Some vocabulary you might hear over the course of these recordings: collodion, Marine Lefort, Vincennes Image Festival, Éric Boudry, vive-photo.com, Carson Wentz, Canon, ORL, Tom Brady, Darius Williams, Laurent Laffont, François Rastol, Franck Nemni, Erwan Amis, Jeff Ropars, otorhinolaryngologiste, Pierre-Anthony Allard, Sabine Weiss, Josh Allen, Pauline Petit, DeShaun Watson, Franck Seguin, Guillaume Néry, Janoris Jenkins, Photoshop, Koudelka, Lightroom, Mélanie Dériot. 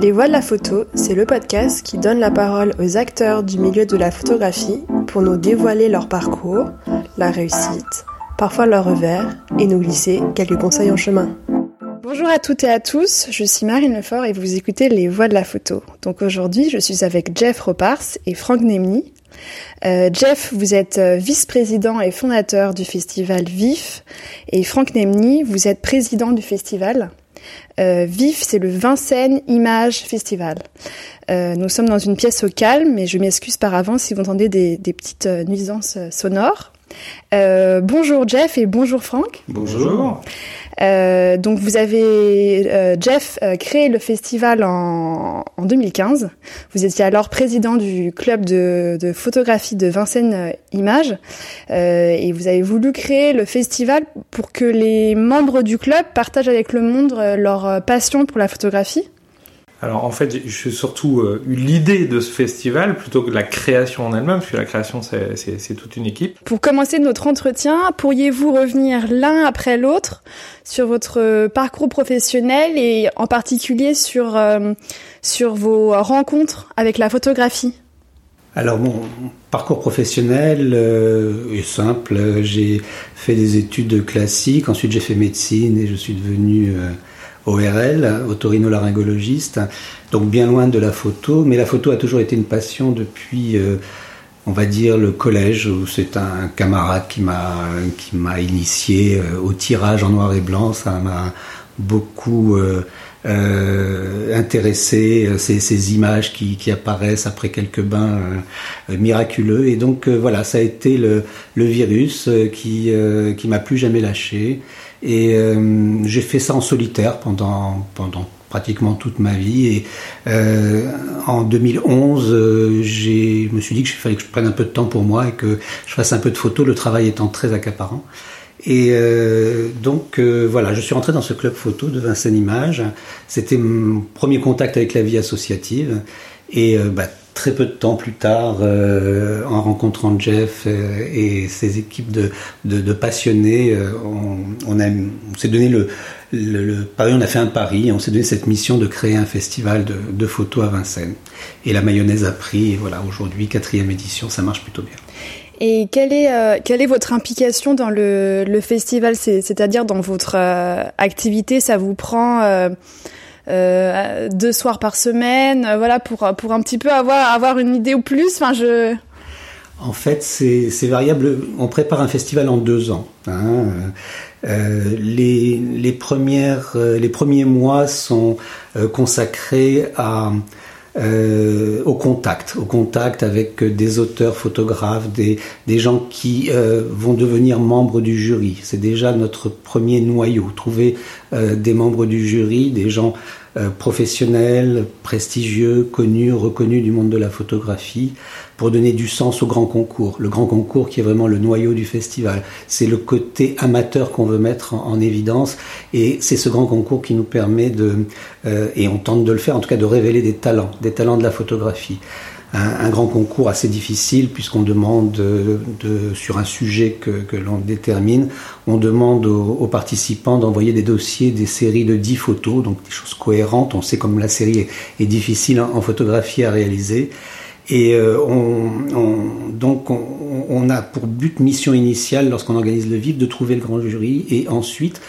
Les Voix de la Photo, c'est le podcast qui donne la parole aux acteurs du milieu de la photographie pour nous dévoiler leur parcours, la réussite, parfois leur revers, et nous glisser quelques conseils en chemin. Bonjour à toutes et à tous, je suis Marine Lefort et vous écoutez Les Voix de la Photo. Donc aujourd'hui, je suis avec Jeff Ropars et Franck Nemni. Jeff, vous êtes vice-président et fondateur du festival VIF, et Franck Nemni, vous êtes président du festival. VIF, c'est le Vincennes Image Festival. Nous sommes dans une pièce au calme, et je m'excuse par avance si vous entendez des petites nuisances sonores. Bonjour Jeff et bonjour Franck. Bonjour. Donc vous avez, Jeff, créé le festival en 2015. Vous étiez alors président du club de photographie de Vincennes Image et vous avez voulu créer le festival pour que les membres du club partagent avec le monde leur passion pour la photographie. Alors en fait, j'ai surtout eu l'idée de ce festival plutôt que de la création en elle-même, parce que la création c'est toute une équipe. Pour commencer notre entretien, pourriez-vous revenir l'un après l'autre sur votre parcours professionnel et en particulier sur vos rencontres avec la photographie ? Alors mon parcours professionnel est simple. J'ai fait des études classiques, ensuite j'ai fait médecine et je suis devenu ORL, otorhinolaryngologiste, donc bien loin de la photo, mais la photo a toujours été une passion depuis, on va dire, le collège, où c'est un camarade qui m'a initié au tirage en noir et blanc. Ça m'a beaucoup intéressé, ces images qui apparaissent après quelques bains miraculeux, et donc voilà, ça a été le virus qui m'a plus jamais lâché. Et j'ai fait ça en solitaire pendant pratiquement toute ma vie. Et en 2011, je me suis dit qu'il fallait que je prenne un peu de temps pour moi et que je fasse un peu de photos, le travail étant très accaparant. Et donc voilà, je suis rentré dans ce club photo de Vincennes Images. C'était mon premier contact avec la vie associative. Et très peu de temps plus tard, en rencontrant Jeff et ses équipes de passionnés, on s'est donné le pari, on a fait un pari, on s'est donné cette mission de créer un festival de photos à Vincennes. Et la mayonnaise a pris, et voilà, aujourd'hui, 4e édition, ça marche plutôt bien. Et quelle est votre implication dans le festival, c'est-à-dire dans votre activité, ça vous prend... 2 soirs par semaine, voilà, pour un petit peu avoir une idée ou plus. En fait, c'est variable. On prépare un festival en 2 ans. Les premiers mois sont consacrés au contact avec des auteurs, photographes, des gens qui vont devenir membres du jury. C'est déjà notre premier noyau, trouver des membres du jury, des gens professionnels, prestigieux, connus, reconnus du monde de la photographie, pour donner du sens au grand concours. Le grand concours qui est vraiment le noyau du festival. C'est le côté amateur qu'on veut mettre en évidence, et c'est ce grand concours qui nous permet et on tente de le faire, en tout cas de révéler des talents de la photographie. Un grand concours assez difficile, puisqu'on demande sur un sujet que l'on détermine, on demande aux participants d'envoyer des dossiers, des séries de 10 photos, donc des choses cohérentes. On sait comme la série est difficile en photographie à réaliser. Et on a pour but, mission initiale, lorsqu'on organise le VIF, de trouver le grand jury. Et ensuite,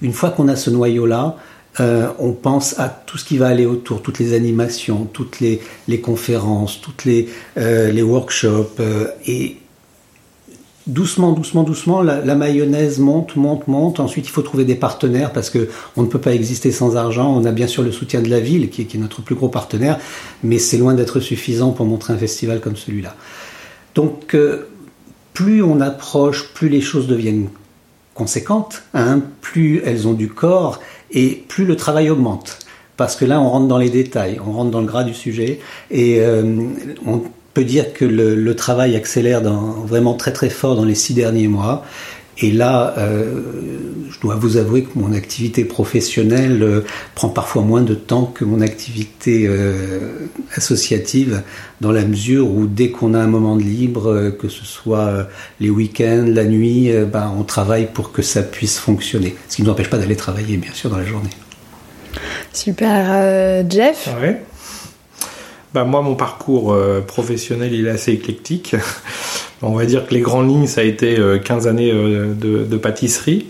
une fois qu'on a ce noyau-là, on pense à tout ce qui va aller autour, toutes les animations, toutes les conférences, toutes les workshops, et doucement, la mayonnaise monte. Ensuite, il faut trouver des partenaires, parce que on ne peut pas exister sans argent. On a bien sûr le soutien de la ville, qui est notre plus gros partenaire, mais c'est loin d'être suffisant pour montrer un festival comme celui-là. Donc, plus on approche, plus les choses deviennent conséquentes, plus elles ont du corps, et plus le travail augmente, parce que là on rentre dans les détails, on rentre dans le gras du sujet, et on peut dire que le travail accélère vraiment très très fort dans les 6 derniers mois. Et là, je dois vous avouer que mon activité professionnelle prend parfois moins de temps que mon activité associative, dans la mesure où dès qu'on a un moment de libre, que ce soit les week-ends, la nuit, on travaille pour que ça puisse fonctionner. Ce qui ne nous empêche pas d'aller travailler, bien sûr, dans la journée. Super. Jeff ? Ouais. Bah, moi, mon parcours professionnel, il est assez éclectique. On va dire que les grandes lignes, ça a été 15 années de pâtisserie,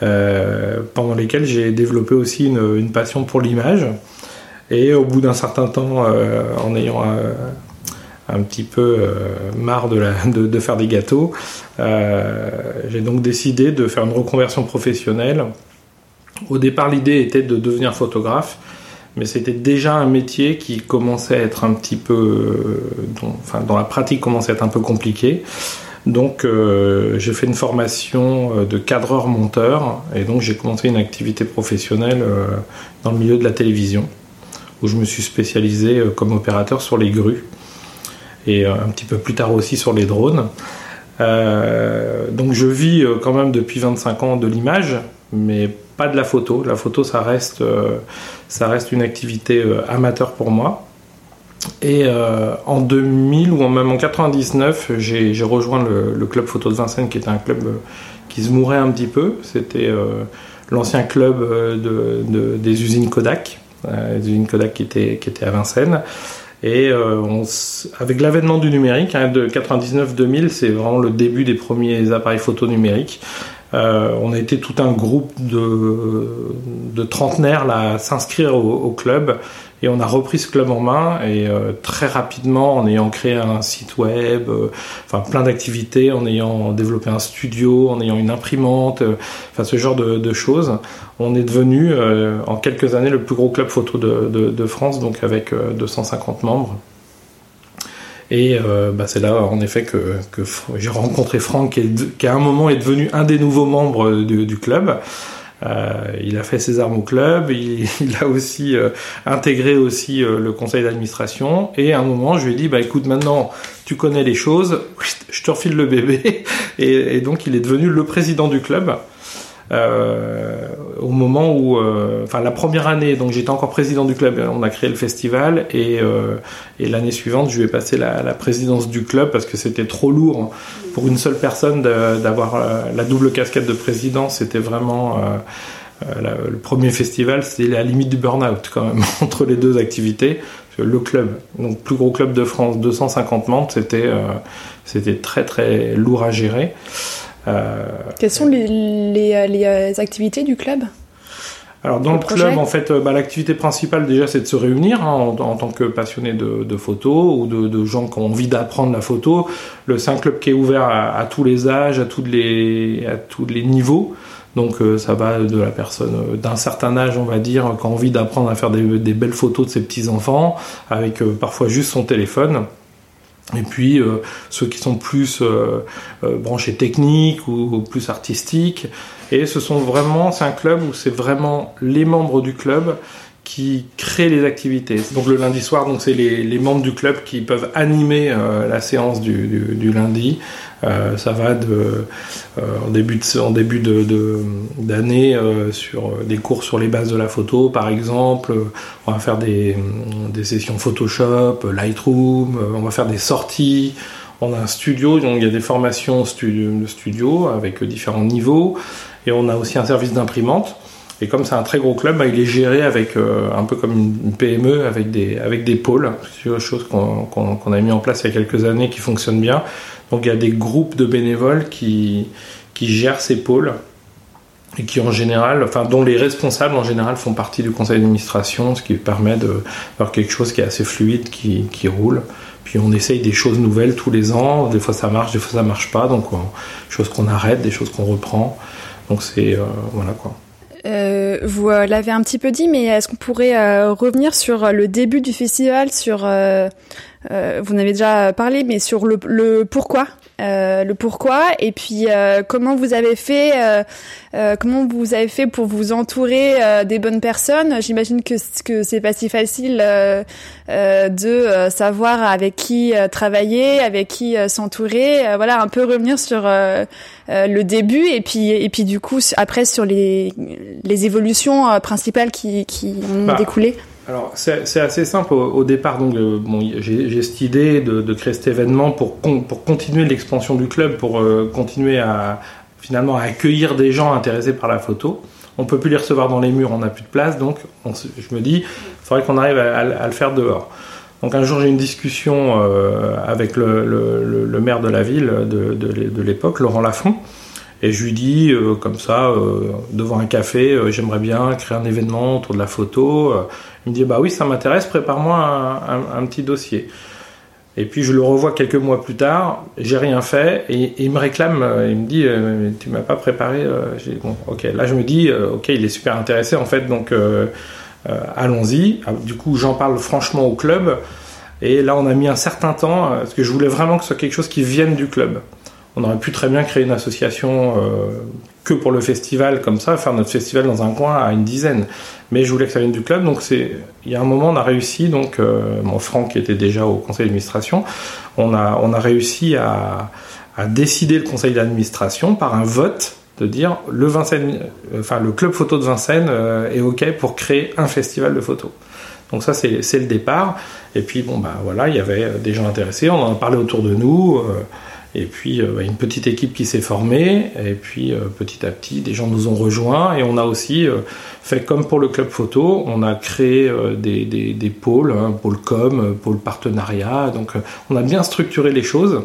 pendant lesquelles j'ai développé aussi une passion pour l'image. Et au bout d'un certain temps, en ayant un petit peu marre de faire des gâteaux, j'ai donc décidé de faire une reconversion professionnelle. Au départ, l'idée était de devenir photographe, mais c'était déjà un métier qui commençait à être un petit peu... dont la pratique commençait à être un peu compliquée. Donc, j'ai fait une formation de cadreur-monteur, et donc j'ai commencé une activité professionnelle dans le milieu de la télévision, où je me suis spécialisé comme opérateur sur les grues, et un petit peu plus tard aussi sur les drones. Donc je vis quand même depuis 25 ans de l'image, mais pas de la photo. La photo, ça reste une activité amateur pour moi. Et en 2000 ou même en 99, j'ai rejoint le club photo de Vincennes, qui était un club qui se mourait un petit peu. C'était l'ancien club des usines Kodak, les usines Kodak qui étaient à Vincennes. Et avec l'avènement du numérique, de 99-2000, c'est vraiment le début des premiers appareils photo numériques. On a été tout un groupe de trentenaires là, à s'inscrire au club, et on a repris ce club en main, et très rapidement, en ayant créé un site web, plein d'activités, en ayant développé un studio, en ayant une imprimante, ce genre de choses, on est devenu en quelques années le plus gros club photo de France, donc avec 250 membres. Et c'est là en effet que j'ai rencontré Franck, qui à un moment est devenu un des nouveaux membres du club. Il a fait ses armes au club, il a aussi intégré aussi le conseil d'administration, et à un moment je lui ai dit écoute, maintenant tu connais les choses, je te refile le bébé, et donc il est devenu le président du club. Au moment où la première année, donc j'étais encore président du club, on a créé le festival, et l'année suivante je lui ai passé la présidence du club, parce que c'était trop lourd pour une seule personne d'avoir la double casquette de président. C'était vraiment le premier festival, c'était la limite du burn-out quand même entre les deux activités. Le club, donc plus gros club de France, 250 membres, c'était très très lourd à gérer. Quelles sont les activités du club ? Alors dans le club, en fait, l'activité principale déjà, c'est de se réunir en tant que passionné de photo, ou de gens qui ont envie d'apprendre la photo. C'est un club qui est ouvert à tous les âges, à tous les niveaux. Donc ça va de la personne d'un certain âge, on va dire, qui a envie d'apprendre à faire des belles photos de ses petits-enfants, avec parfois juste son téléphone. Et puis ceux qui sont plus branchés techniques ou plus artistiques. Et c'est un club où c'est vraiment les membres du club qui créent les activités. Donc le lundi soir, donc c'est les membres du club qui peuvent animer la séance du lundi. Ça va en début d'année sur des cours sur les bases de la photo, par exemple. On va faire des sessions Photoshop, Lightroom, on va faire des sorties. On a un studio, donc il y a des formations studio avec différents niveaux, et on a aussi un service d'imprimante. Et comme c'est un très gros club, il est géré avec un peu comme une PME, avec des pôles. C'est une chose qu'on a mis en place il y a quelques années, qui fonctionne bien. Donc il y a des groupes de bénévoles qui gèrent ces pôles, et qui en général, dont les responsables en général font partie du conseil d'administration, ce qui permet d'avoir quelque chose qui est assez fluide, qui roule. Puis on essaye des choses nouvelles tous les ans. Des fois ça marche, des fois ça marche pas. Donc des choses qu'on arrête, des choses qu'on reprend. Donc c'est voilà quoi. Vous l'avez un petit peu dit, mais est-ce qu'on pourrait revenir sur le début du festival, sur vous en avez déjà parlé, mais sur le pourquoi, et puis comment vous avez fait pour vous entourer des bonnes personnes. J'imagine que c'est pas si facile de savoir avec qui travailler, avec qui s'entourer. Voilà, un peu revenir sur le début, et puis du coup après sur les évolutions principales qui ont découlé. Alors c'est assez simple au départ. Donc j'ai cette idée de créer cet événement pour continuer l'expansion du club, pour continuer à accueillir des gens intéressés par la photo. on peut plus les recevoir dans les murs, on n'a plus de place, donc je me dis, il faudrait qu'on arrive à le faire dehors. Donc un jour j'ai une discussion avec le maire de la ville de l'époque, Laurent Laffont, et je lui dis comme ça, devant un café, j'aimerais bien créer un événement autour de la photo. Il me dit, bah oui, ça m'intéresse, prépare-moi un petit dossier. Et puis je le revois quelques mois plus tard, j'ai rien fait, et il me réclame, il me dit, tu m'as pas préparé. J'ai dit, bon, ok, là je me dis, ok, il est super intéressé en fait, donc allons-y. Du coup, j'en parle franchement au club, et là on a mis un certain temps, parce que je voulais vraiment que ce soit quelque chose qui vienne du club. On aurait pu très bien créer une association que pour le festival, comme ça, faire notre festival dans un coin à une dizaine. Mais je voulais que ça vienne du club, donc il y a un moment, on a réussi, donc bon, Franck était déjà au conseil d'administration, on a réussi à décider le conseil d'administration par un vote, de dire le club photo de Vincennes est OK pour créer un festival de photos. Donc ça, c'est le départ. Et puis, bon, bah voilà, il y avait des gens intéressés, on en parlait autour de nous... Et puis une petite équipe qui s'est formée, et puis petit à petit des gens nous ont rejoints, et on a aussi fait comme pour le club photo, on a créé des pôles, pôle com, pôle partenariat, donc on a bien structuré les choses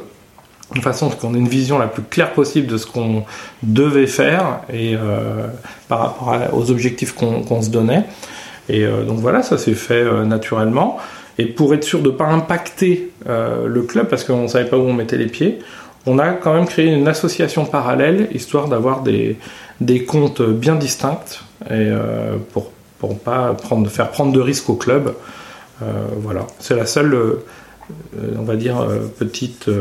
de façon à ce qu'on ait une vision la plus claire possible de ce qu'on devait faire et par rapport aux objectifs qu'on se donnait, et donc voilà, ça s'est fait naturellement. Et pour être sûr de ne pas impacter le club, parce qu'on ne savait pas où on mettait les pieds, on a quand même créé une association parallèle, histoire d'avoir des comptes bien distincts, et, pour ne pas faire prendre de risques au club. Voilà. C'est la seule, on va dire, petite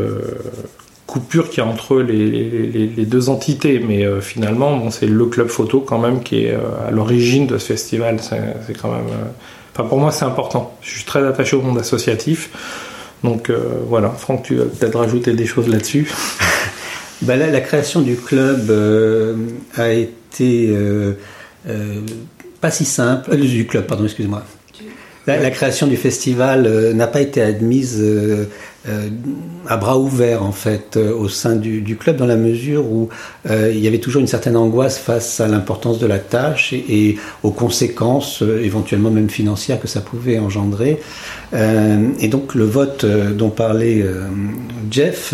coupure qu'il y a entre les deux entités. Mais finalement, bon, c'est le club photo quand même qui est à l'origine de ce festival. C'est quand même... Enfin, pour moi, c'est important. Je suis très attaché au monde associatif. Donc, voilà. Franck, tu vas peut-être rajouter des choses là-dessus. Ben là, la création du club a été... pas si simple. Du club, pardon, excuse-moi. La création du festival n'a pas été admise à bras ouverts, en fait, au sein du club, dans la mesure où il y avait toujours une certaine angoisse face à l'importance de la tâche et aux conséquences, éventuellement même financières, que ça pouvait engendrer. Et donc le vote dont parlait Jeff,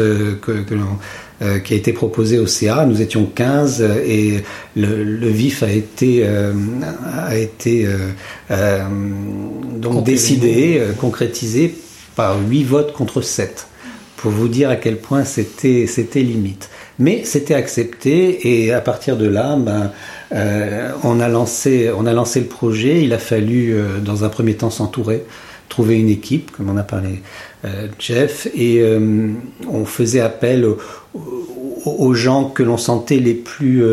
qui a été proposé au CA, nous étions 15, et le VIF a été donc décidé, concrétisé par 8 votes contre 7, pour vous dire à quel point c'était limite. Mais c'était accepté, et à partir de là, on a lancé le projet. Il a fallu, dans un premier temps, s'entourer, trouver une équipe, comme on a parlé Jeff, et on faisait appel aux gens que l'on sentait les plus...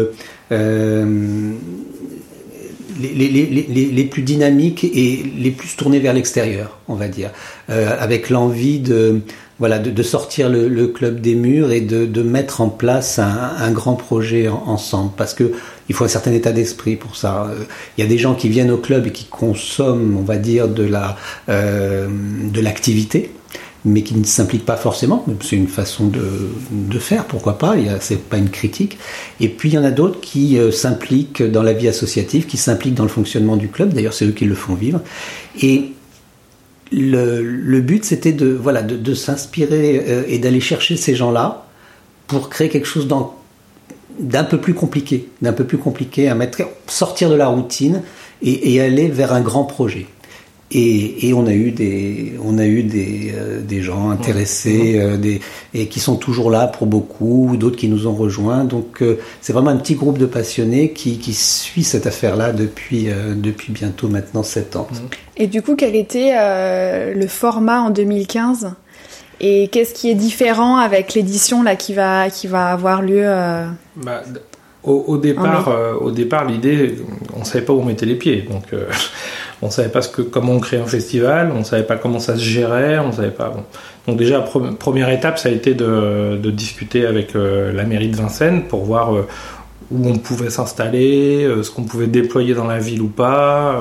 les plus dynamiques et les plus tournés vers l'extérieur, on va dire, avec l'envie de sortir le club des murs et de mettre en place un grand projet ensemble, parce que il faut un certain état d'esprit pour ça. Il y a des gens qui viennent au club et qui consomment, on va dire, de l'activité, mais qui ne s'impliquent pas forcément. C'est une façon de faire, pourquoi pas, c'est pas une critique. Et puis il y en a d'autres qui s'impliquent dans la vie associative, qui s'impliquent dans le fonctionnement du club, d'ailleurs c'est eux qui le font vivre. Et le but, c'était de s'inspirer et d'aller chercher ces gens-là pour créer quelque chose d'un peu plus compliqué, sortir de la routine et aller vers un grand projet. Et on a eu des gens intéressés, et qui sont toujours là pour beaucoup, d'autres qui nous ont rejoints. Donc c'est vraiment un petit groupe de passionnés qui suit cette affaire-là depuis bientôt maintenant 7 ans. Et du coup, quel était le format en 2015 ? Et qu'est-ce qui est différent avec l'édition là qui va avoir lieu Au départ, l'idée, on ne savait pas où on mettait les pieds. Donc, on ne savait pas comment on créait un festival, on ne savait pas comment ça se gérait, on ne savait pas... Bon. Donc déjà, première étape, ça a été de discuter avec la mairie de Vincennes pour voir où on pouvait s'installer, ce qu'on pouvait déployer dans la ville ou pas,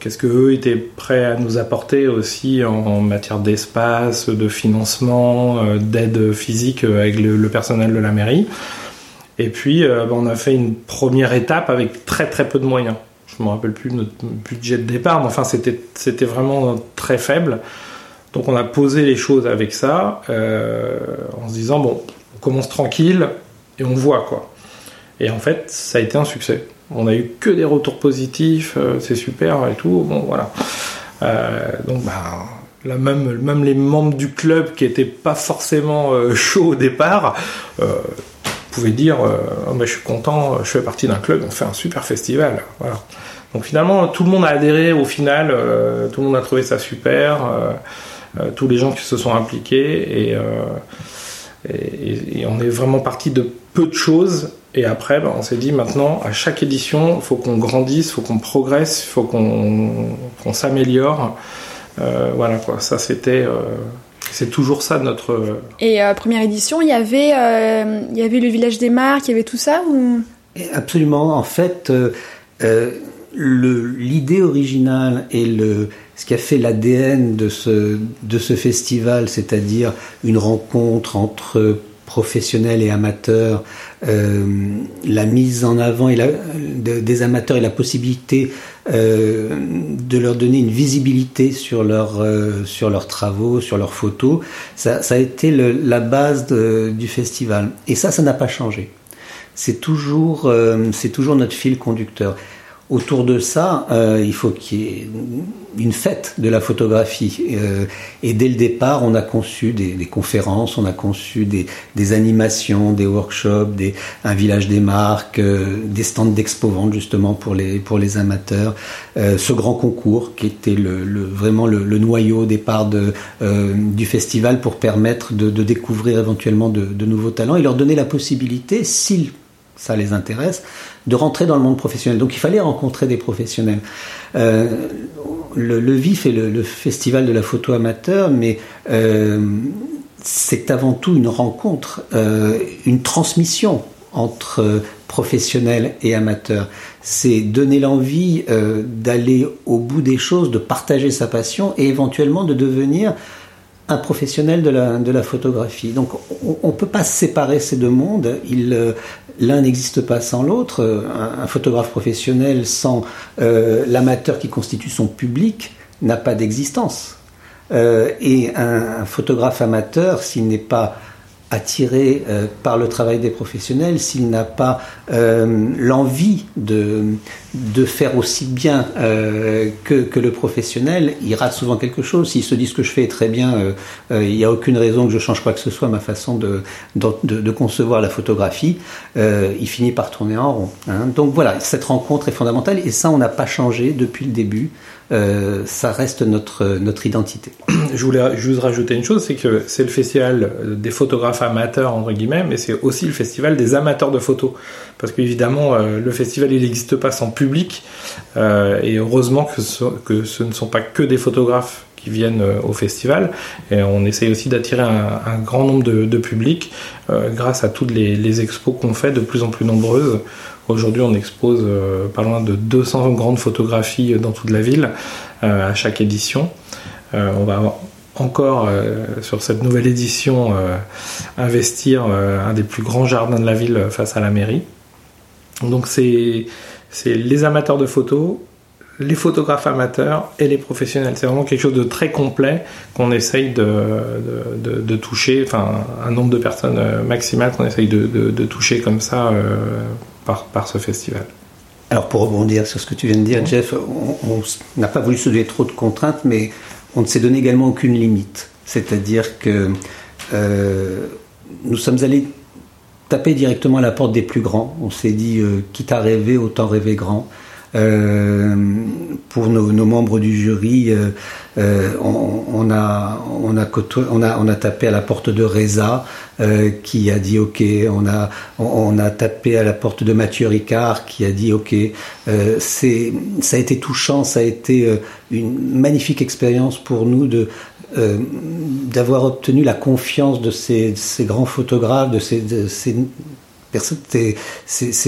qu'est-ce qu'eux étaient prêts à nous apporter aussi en matière d'espace, de financement, d'aide physique avec le personnel de la mairie. Et puis, on a fait une première étape avec très très peu de moyens. Je ne me rappelle plus notre budget de départ, mais enfin, c'était vraiment très faible. Donc, on a posé les choses avec ça, en se disant, bon, on commence tranquille et on voit, quoi. Et en fait, ça a été un succès. On n'a eu que des retours positifs, c'est super et tout, bon, voilà. Donc, bah... Là, même les membres du club qui n'étaient pas forcément chauds au départ pouvaient dire oh, ben, je suis content, je fais partie d'un club, on fait un super festival. Voilà. Donc finalement, tout le monde a adhéré au final, tout le monde a trouvé ça super, tous les gens qui se sont impliqués et on est vraiment parti de peu de choses. Et après, ben, on s'est dit maintenant, à chaque édition, il faut qu'on grandisse, il faut qu'on progresse, il faut qu'on s'améliore. Voilà quoi, ça c'était c'est toujours ça notre... Et première édition, il y avait le village des marques, il y avait tout ça ou... Absolument, en fait l'idée originale et ce qui a fait l'ADN de ce festival, c'est-à-dire une rencontre entre professionnels et amateurs, la mise en avant et des amateurs et la possibilité de leur donner une visibilité sur leurs travaux, sur leurs photos, ça a été la base du festival. Et ça n'a pas changé. C'est toujours notre fil conducteur. Autour de ça, il faut qu'il y ait une fête de la photographie. Et dès le départ, on a conçu des conférences, on a conçu des animations, des workshops, un village des marques, des stands d'expo-vente justement pour les amateurs. Ce grand concours qui était vraiment le noyau au départ du festival pour permettre de découvrir éventuellement de nouveaux talents et leur donner la possibilité, s'ils ça les intéresse, de rentrer dans le monde professionnel. Donc il fallait rencontrer des professionnels. Le VIF est le festival de la photo amateur, mais c'est avant tout une rencontre, une transmission entre professionnels et amateurs. C'est donner l'envie d'aller au bout des choses, de partager sa passion et éventuellement de devenir un professionnel de la photographie. Donc on ne peut pas séparer ces deux mondes. L'un n'existe pas sans l'autre. Un photographe professionnel sans l'amateur qui constitue son public n'a pas d'existence. Et un photographe amateur, s'il n'est pas attiré par le travail des professionnels, s'il n'a pas l'envie de faire aussi bien que le professionnel, il rate souvent quelque chose. S'il se dit ce que je fais est très bien, il n'y a aucune raison que je change quoi que ce soit ma façon de concevoir la photographie, il finit par tourner en rond. Hein. Donc voilà, cette rencontre est fondamentale et ça on n'a pas changé depuis le début. Ça reste notre identité. Je voulais juste rajouter une chose, c'est que c'est le festival des photographes amateurs entre guillemets, mais c'est aussi le festival des amateurs de photos, parce qu'évidemment le festival il n'existe pas sans public, et heureusement que ce ne sont pas que des photographes qui viennent au festival, et on essaye aussi d'attirer un grand nombre de publics grâce à toutes les expos qu'on fait, de plus en plus nombreuses. Aujourd'hui, on expose pas loin de 200 grandes photographies dans toute la ville à chaque édition. On va encore, sur cette nouvelle édition, investir un des plus grands jardins de la ville face à la mairie. Donc c'est les amateurs de photos, les photographes amateurs et les professionnels. C'est vraiment quelque chose de très complet qu'on essaye de toucher, enfin un nombre de personnes maximal qu'on essaye de toucher comme ça par ce festival. Alors pour rebondir sur ce que tu viens de dire, Jeff, on n'a pas voulu se donner trop de contraintes, mais on ne s'est donné également aucune limite. C'est-à-dire que nous sommes allés taper directement à la porte des plus grands. On s'est dit, quitte à rêver, autant rêver grand. Pour nos membres du jury, on a tapé à la porte de Reza qui a dit ok. On a tapé à la porte de Mathieu Ricard qui a dit ok. Ça a été touchant, ça a été une magnifique expérience pour nous d'avoir obtenu la confiance de ces grands photographes, de ces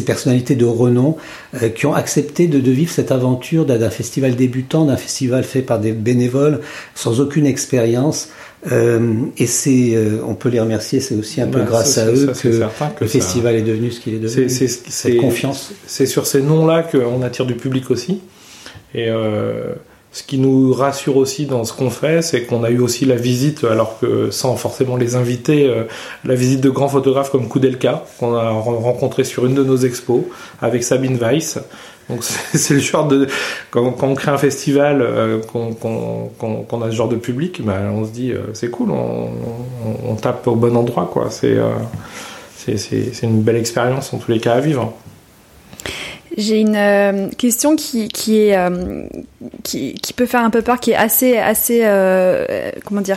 personnalités de renom qui ont accepté de vivre cette aventure d'un festival débutant, d'un festival fait par des bénévoles sans aucune expérience Et c'est, on peut les remercier, c'est aussi un peu grâce à eux que le festival est devenu ce qu'il est devenu, cette confiance. C'est sur ces noms-là qu'on attire du public aussi. Et ce qui nous rassure aussi dans ce qu'on fait, c'est qu'on a eu aussi la visite, alors que sans forcément les inviter, la visite de grands photographes comme Koudelka, qu'on a rencontré sur une de nos expos, avec Sabine Weiss. Donc c'est le genre de... Quand on crée un festival, qu'on a ce genre de public, on se dit, c'est cool, on tape au bon endroit, quoi. C'est une belle expérience, en tous les cas, à vivre. J'ai une question qui peut faire un peu peur, qui est assez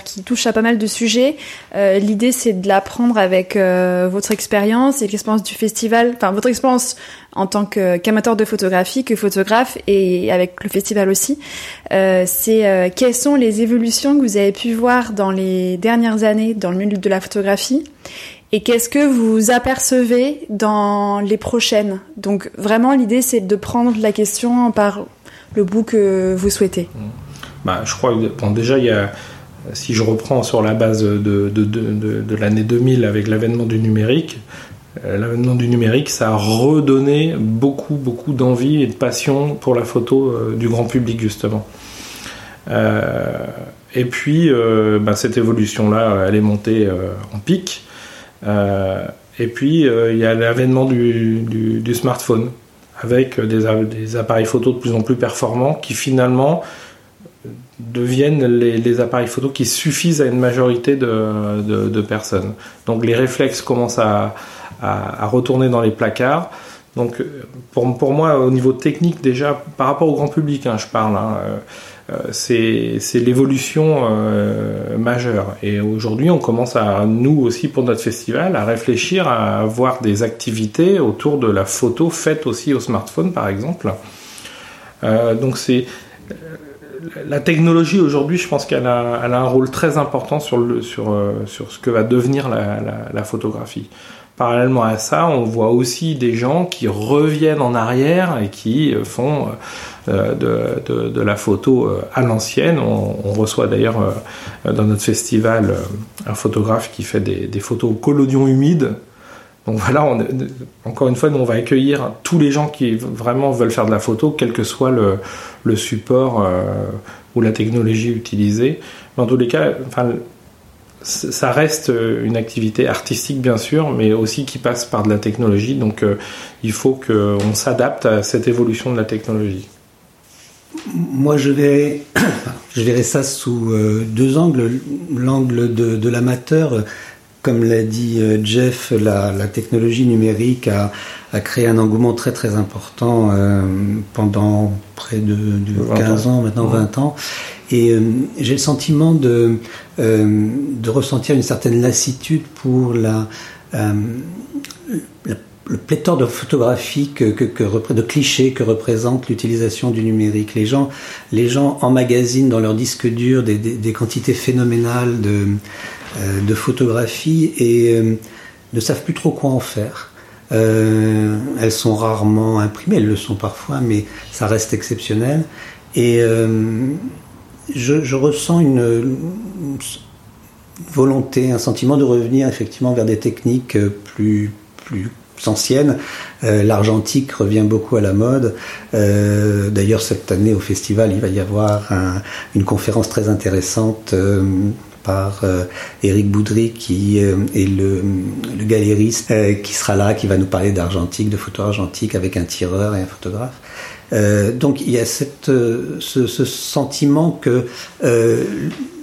qui touche à pas mal de sujets. L'idée, c'est de l'apprendre avec votre expérience et l'expérience du festival, enfin votre expérience en tant qu'amateur de photographie, que photographe, et avec le festival aussi. C'est quelles sont les évolutions que vous avez pu voir dans les dernières années dans le milieu de la photographie? Et qu'est-ce que vous apercevez dans les prochaines? Donc vraiment, l'idée, c'est de prendre la question par le bout que vous souhaitez. Je crois que déjà, il y a, si je reprends sur la base de l'année 2000 avec l'avènement du numérique, ça a redonné beaucoup d'envie et de passion pour la photo du grand public, justement. Et puis, cette évolution-là, elle est montée en pic. Et puis il y a l'avènement du smartphone avec des appareils photo de plus en plus performants qui finalement deviennent les appareils photo qui suffisent à une majorité de personnes. Donc les réflexes commencent à retourner dans les placards. Donc pour moi, au niveau technique, déjà par rapport au grand public, je parle, c'est l'évolution majeure. Et aujourd'hui, on commence à, nous aussi pour notre festival, à réfléchir à avoir des activités autour de la photo faite aussi au smartphone, par exemple. Donc c'est la technologie aujourd'hui, je pense qu'elle a un rôle très important sur ce que va devenir la photographie. Parallèlement à ça, on voit aussi des gens qui reviennent en arrière et qui font de la photo à l'ancienne. On reçoit d'ailleurs dans notre festival un photographe qui fait des photos au collodion humide. Donc voilà, encore une fois, nous, on va accueillir tous les gens qui vraiment veulent faire de la photo, quel que soit le support ou la technologie utilisée. Dans tous les cas, ça reste une activité artistique, bien sûr, mais aussi qui passe par de la technologie. Donc, il faut qu'on s'adapte à cette évolution de la technologie. Moi, je verrais ça sous deux angles. L'angle de l'amateur, comme l'a dit Jeff, la technologie numérique a créé un engouement très, très important pendant près de 15 ans, maintenant 20 ans. Et j'ai le sentiment de ressentir une certaine lassitude pour le pléthore de photographies, de clichés que représente l'utilisation du numérique. Les gens emmagasinent dans leur disque dur des quantités phénoménales de photographies et ne savent plus trop quoi en faire. Elles sont rarement imprimées, elles le sont parfois, mais ça reste exceptionnel. Et je ressens une volonté, un sentiment de revenir effectivement vers des techniques plus anciennes. L'argentique revient beaucoup à la mode. D'ailleurs, cette année au festival, il va y avoir une conférence très intéressante par Éric Boudry, qui est le galériste, qui sera là, qui va nous parler d'argentique, de photo argentique, avec un tireur et un photographe. Donc il y a ce sentiment que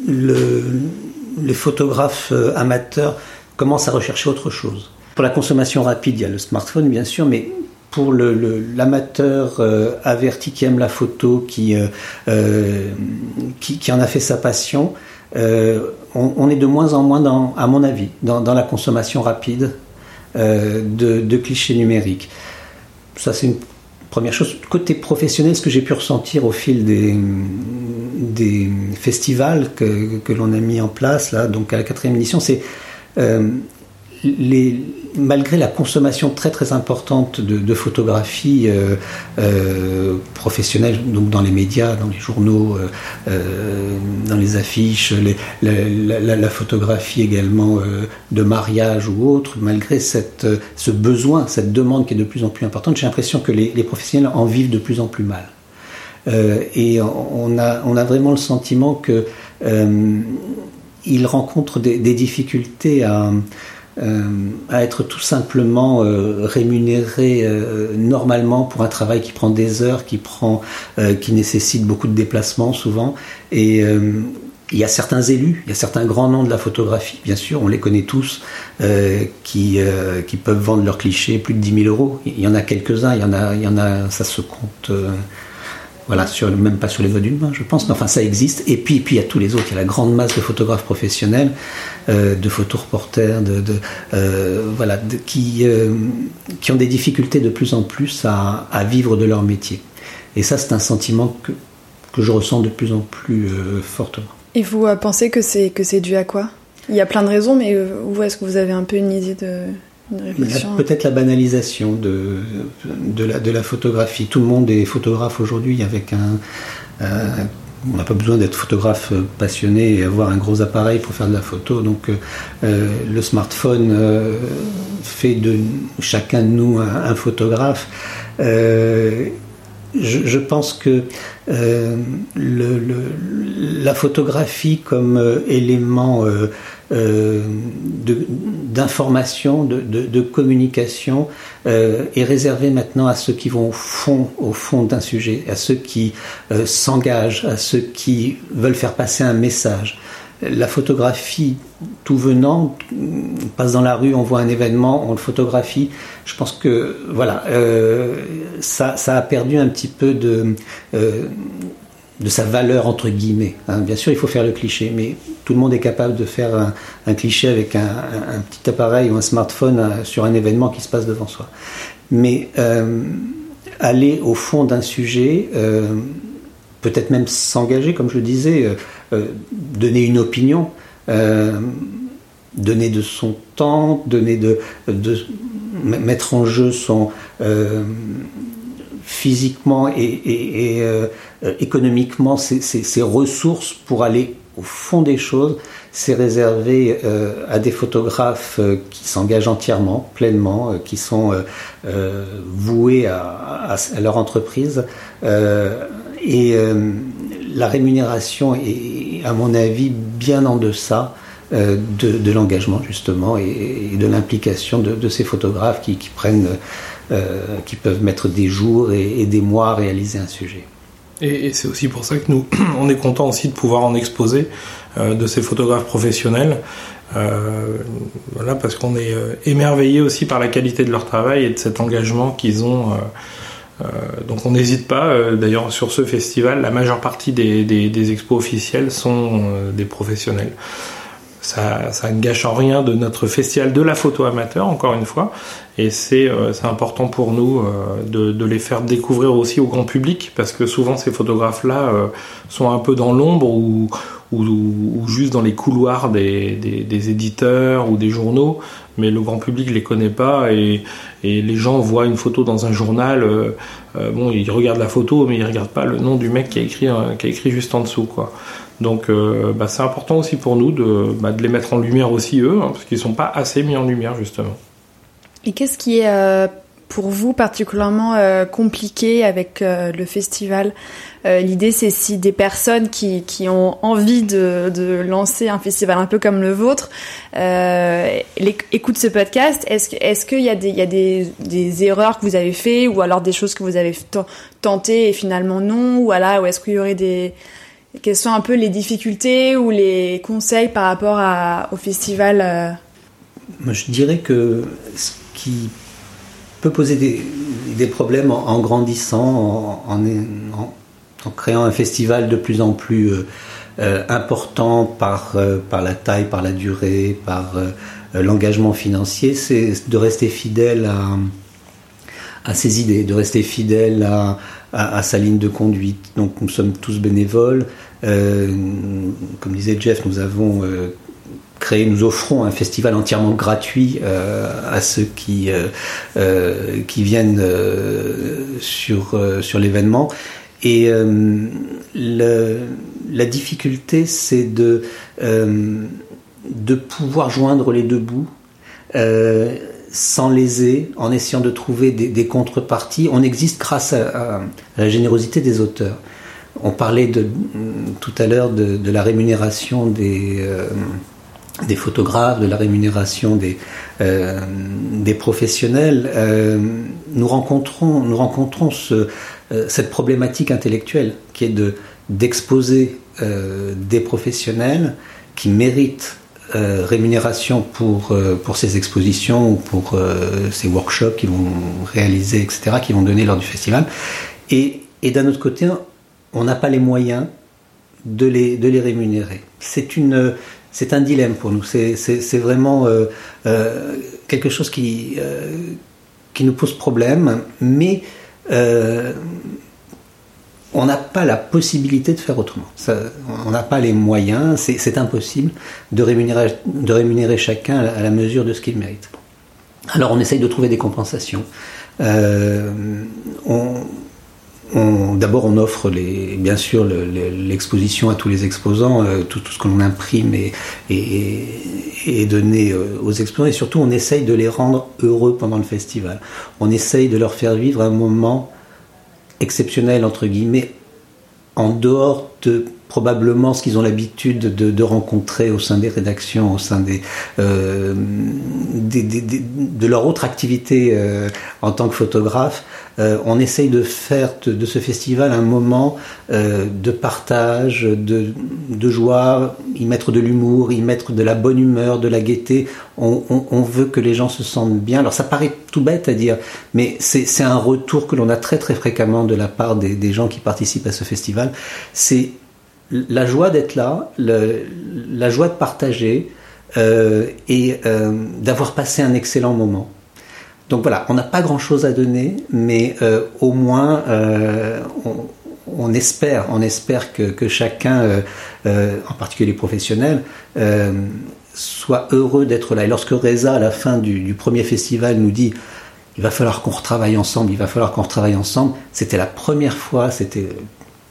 les photographes amateurs commencent à rechercher autre chose. Pour la consommation rapide, il y a le smartphone, bien sûr, mais pour l'amateur averti qui aime la photo, qui en a fait sa passion, on est de moins en moins, à mon avis, dans la consommation rapide de clichés numériques. Ça, c'est une première chose. Côté professionnel, ce que j'ai pu ressentir au fil des festivals que l'on a mis en place, là, donc à la 4e édition, c'est malgré la consommation très très importante de photographie professionnelle, donc dans les médias, dans les journaux, dans les affiches, la photographie également de mariage ou autre, malgré ce besoin, cette demande qui est de plus en plus importante, j'ai l'impression que les professionnels en vivent de plus en plus mal. Et on a vraiment le sentiment qu'ils rencontrent des difficultés à être tout simplement rémunéré normalement pour un travail qui prend des heures, qui nécessite beaucoup de déplacements souvent. Et il y a certains élus, il y a certains grands noms de la photographie, bien sûr, on les connaît tous, qui peuvent vendre leurs clichés plus de 10 000 €. Il y en a quelques-uns, il y en a, ça se compte. Voilà, même pas sur les doigts d'une main, je pense. Mais enfin, ça existe. Et puis, il y a tous les autres. Il y a la grande masse de photographes professionnels, de photoreporters, qui ont des difficultés de plus en plus à vivre de leur métier. Et ça, c'est un sentiment que je ressens de plus en plus fortement. Et vous pensez que c'est dû à quoi ? Il y a plein de raisons, mais où est-ce que vous avez un peu une idée de... Il y a peut-être la banalisation de la photographie. Tout le monde est photographe aujourd'hui avec on n'a pas besoin d'être photographe passionné et avoir un gros appareil pour faire de la photo. Donc le smartphone fait de chacun de nous un photographe. Je pense que la photographie comme élément d'information, de communication est réservée maintenant à ceux qui vont au fond d'un sujet, à ceux qui s'engagent, à ceux qui veulent faire passer un message. La photographie tout venant, on passe dans la rue, on voit un événement, on le photographie. Je pense que ça a perdu un petit peu de sa valeur entre guillemets. Bien sûr, il faut faire le cliché, mais tout le monde est capable de faire un cliché avec un petit appareil ou un smartphone sur un événement qui se passe devant soi. Mais aller au fond d'un sujet, peut-être même s'engager, comme je le disais, donner une opinion, donner de son temps, mettre en jeu son physiquement et économiquement ses ressources pour aller au fond des choses, c'est réservé à des photographes qui s'engagent entièrement, pleinement, qui sont voués à leur entreprise. La rémunération est, à mon avis, bien en deçà de l'engagement, justement, et de l'implication de ces photographes qui peuvent mettre des jours et des mois à réaliser un sujet. Et c'est aussi pour ça que nous, on est content aussi de pouvoir en exposer de ces photographes professionnels, parce qu'on est émerveillé aussi par la qualité de leur travail et de cet engagement qu'ils ont. Donc on n'hésite pas, d'ailleurs sur ce festival la majeure partie des expos officielles sont des professionnels. Ça ne gâche en rien de notre festival de la photo amateur, encore une fois, et c'est important pour nous de les faire découvrir aussi au grand public, parce que souvent ces photographes là sont un peu dans l'ombre ou juste dans les couloirs des éditeurs ou des journaux, mais le grand public les connaît pas et les gens voient une photo dans un journal, ils regardent la photo mais ils regardent pas le nom du mec qui a écrit juste en dessous, quoi. Donc c'est important aussi pour nous de les mettre en lumière aussi eux, hein, parce qu'ils sont pas assez mis en lumière justement. Et qu'est-ce qui est pour vous particulièrement compliqué avec le festival ? L'idée, c'est si des personnes qui ont envie de lancer un festival un peu comme le vôtre écoutent ce podcast, est-ce qu'il y a des erreurs que vous avez faites, ou alors des choses que vous avez tentées et finalement non, ou est-ce qu'il y aurait quelles sont un peu les difficultés ou les conseils par rapport au festival Je dirais que ce qui peut poser des problèmes en grandissant, en créant un festival de plus en plus important par la taille, par la durée, par l'engagement financier, c'est de rester fidèle à ses idées, de rester fidèle à sa ligne de conduite. Donc nous sommes tous bénévoles. Comme disait Jeff, nous avons créé, nous offrons un festival entièrement gratuit à ceux qui viennent sur l'événement. Et la difficulté, c'est de pouvoir joindre les deux bouts sans léser, en essayant de trouver des contreparties. On existe grâce à la générosité des auteurs. On parlait tout à l'heure de la rémunération des photographes, de la rémunération des professionnels. Nous rencontrons cette problématique intellectuelle qui est d'exposer des professionnels qui méritent rémunération pour ces expositions ou pour ces workshops qu'ils vont réaliser, etc., qu'ils vont donner lors du festival. Et d'un autre côté, on n'a pas les moyens de les rémunérer. C'est un dilemme pour nous. C'est vraiment quelque chose qui nous pose problème, mais on n'a pas la possibilité de faire autrement. On n'a pas les moyens, c'est impossible de rémunérer chacun à la mesure de ce qu'il mérite. Alors on essaye de trouver des compensations. D'abord, on offre l'exposition à tous les exposants, tout ce que l'on imprime et donné aux exposants. Et surtout, on essaye de les rendre heureux pendant le festival. On essaye de leur faire vivre un moment exceptionnel, entre guillemets, en dehors de probablement ce qu'ils ont l'habitude de rencontrer au sein des rédactions, au sein de leur autre activité en tant que photographe. On essaye de faire de ce festival un moment de partage, de joie, y mettre de l'humour, y mettre de la bonne humeur, de la gaieté. On veut que les gens se sentent bien. Alors ça paraît tout bête à dire, mais c'est un retour que l'on a très très fréquemment de la part des gens qui participent à ce festival. C'est la joie d'être là, la joie de partager et d'avoir passé un excellent moment. Donc voilà, on n'a pas grand-chose à donner, mais au moins on espère que chacun, en particulier les professionnels, soit heureux d'être là. Et lorsque Reza, à la fin du premier festival, nous dit « il va falloir qu'on retravaille ensemble », c'était la première fois, c'était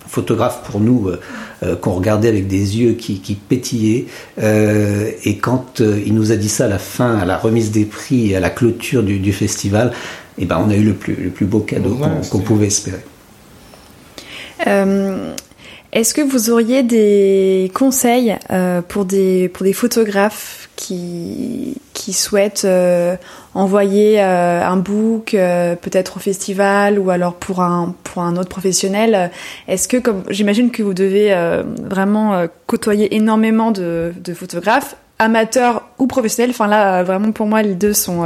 photographe pour nous qu'on regardait avec des yeux qui pétillaient et quand il nous a dit ça à la fin, à la remise des prix et à la clôture du festival, eh ben, on a eu le plus beau cadeau qu'on pouvait espérer. Est-ce que vous auriez des conseils pour des photographes qui souhaitent envoyer un book peut-être au festival ou alors pour un autre professionnel? Est-ce que, comme j'imagine que vous devez vraiment côtoyer énormément de photographes amateurs ou professionnels, enfin là vraiment pour moi les deux sont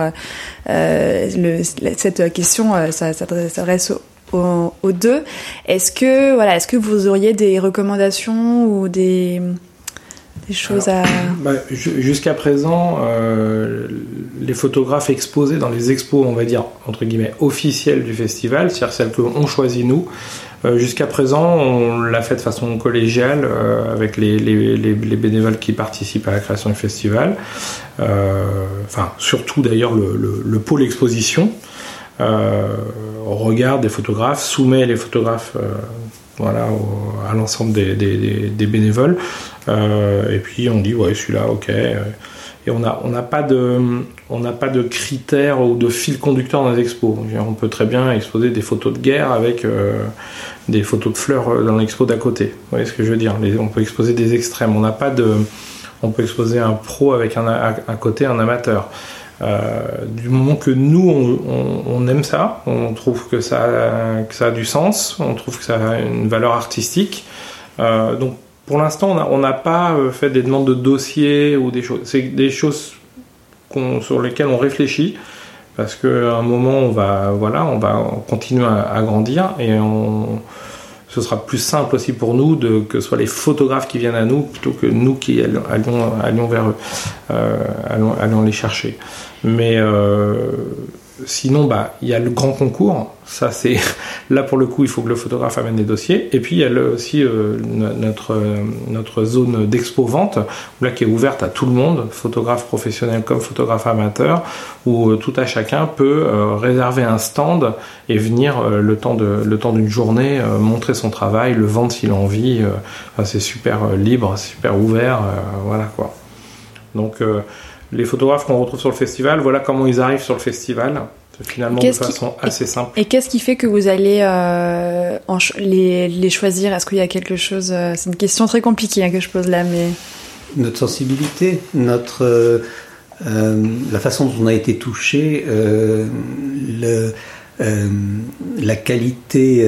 cette question ça s'adresse aux deux. Est-ce que vous auriez des recommandations ou des choses alors, jusqu'à présent, les photographes exposés dans les expos, on va dire, entre guillemets, officielles du festival, c'est-à-dire celles qu'on choisit nous, jusqu'à présent, on l'a fait de façon collégiale avec les bénévoles qui participent à la création du festival. Enfin, surtout d'ailleurs le pôle exposition. On regarde des photographes, soumet les photographes à l'ensemble des bénévoles et puis on dit ouais celui-là ok, et on n'a pas de critères ou de fil conducteur dans les expos. On peut très bien exposer des photos de guerre avec des photos de fleurs dans l'expo d'à côté, vous voyez ce que je veux dire, on peut exposer des extrêmes. On peut exposer un pro avec à côté un amateur. Du moment que nous on aime ça, on trouve que ça a du sens, on trouve que ça a une valeur artistique, donc pour l'instant on n'a pas fait des demandes de dossiers ou des choses, c'est des choses sur lesquelles on réfléchit parce qu'à un moment on va continuer à grandir et ce sera plus simple aussi pour nous que ce soit les photographes qui viennent à nous plutôt que nous qui allions vers eux, allons les chercher. Mais Sinon, il y a le grand concours. Ça, c'est là pour le coup, il faut que le photographe amène des dossiers. Et puis il y a aussi notre zone d'expo-vente là qui est ouverte à tout le monde, photographe professionnel comme photographe amateur, où tout à chacun peut réserver un stand et venir le temps d'une journée montrer son travail, le vendre s'il a envie. C'est super libre, super ouvert, voilà quoi. Donc les photographes qu'on retrouve sur le festival, voilà comment ils arrivent sur le festival, finalement de façon assez simple. Et qu'est-ce qui fait que vous allez les choisir ? Est-ce qu'il y a quelque chose... C'est une question très compliquée que je pose là, mais... Notre sensibilité, la façon dont on a été touché, la qualité